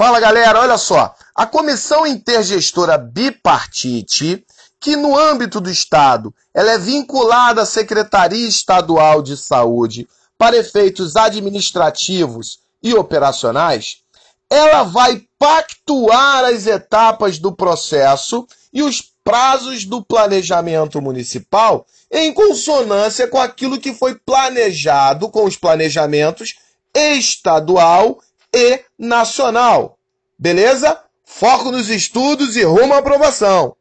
Fala, galera, olha só. A Comissão Intergestora Bipartite, que no âmbito do Estado, ela é vinculada à Secretaria Estadual de Saúde para efeitos administrativos e operacionais, ela vai pactuar as etapas do processo e os prazos do planejamento municipal em consonância com aquilo que foi planejado com os planejamentos estadual e nacional. Beleza? Foco nos estudos e rumo à aprovação.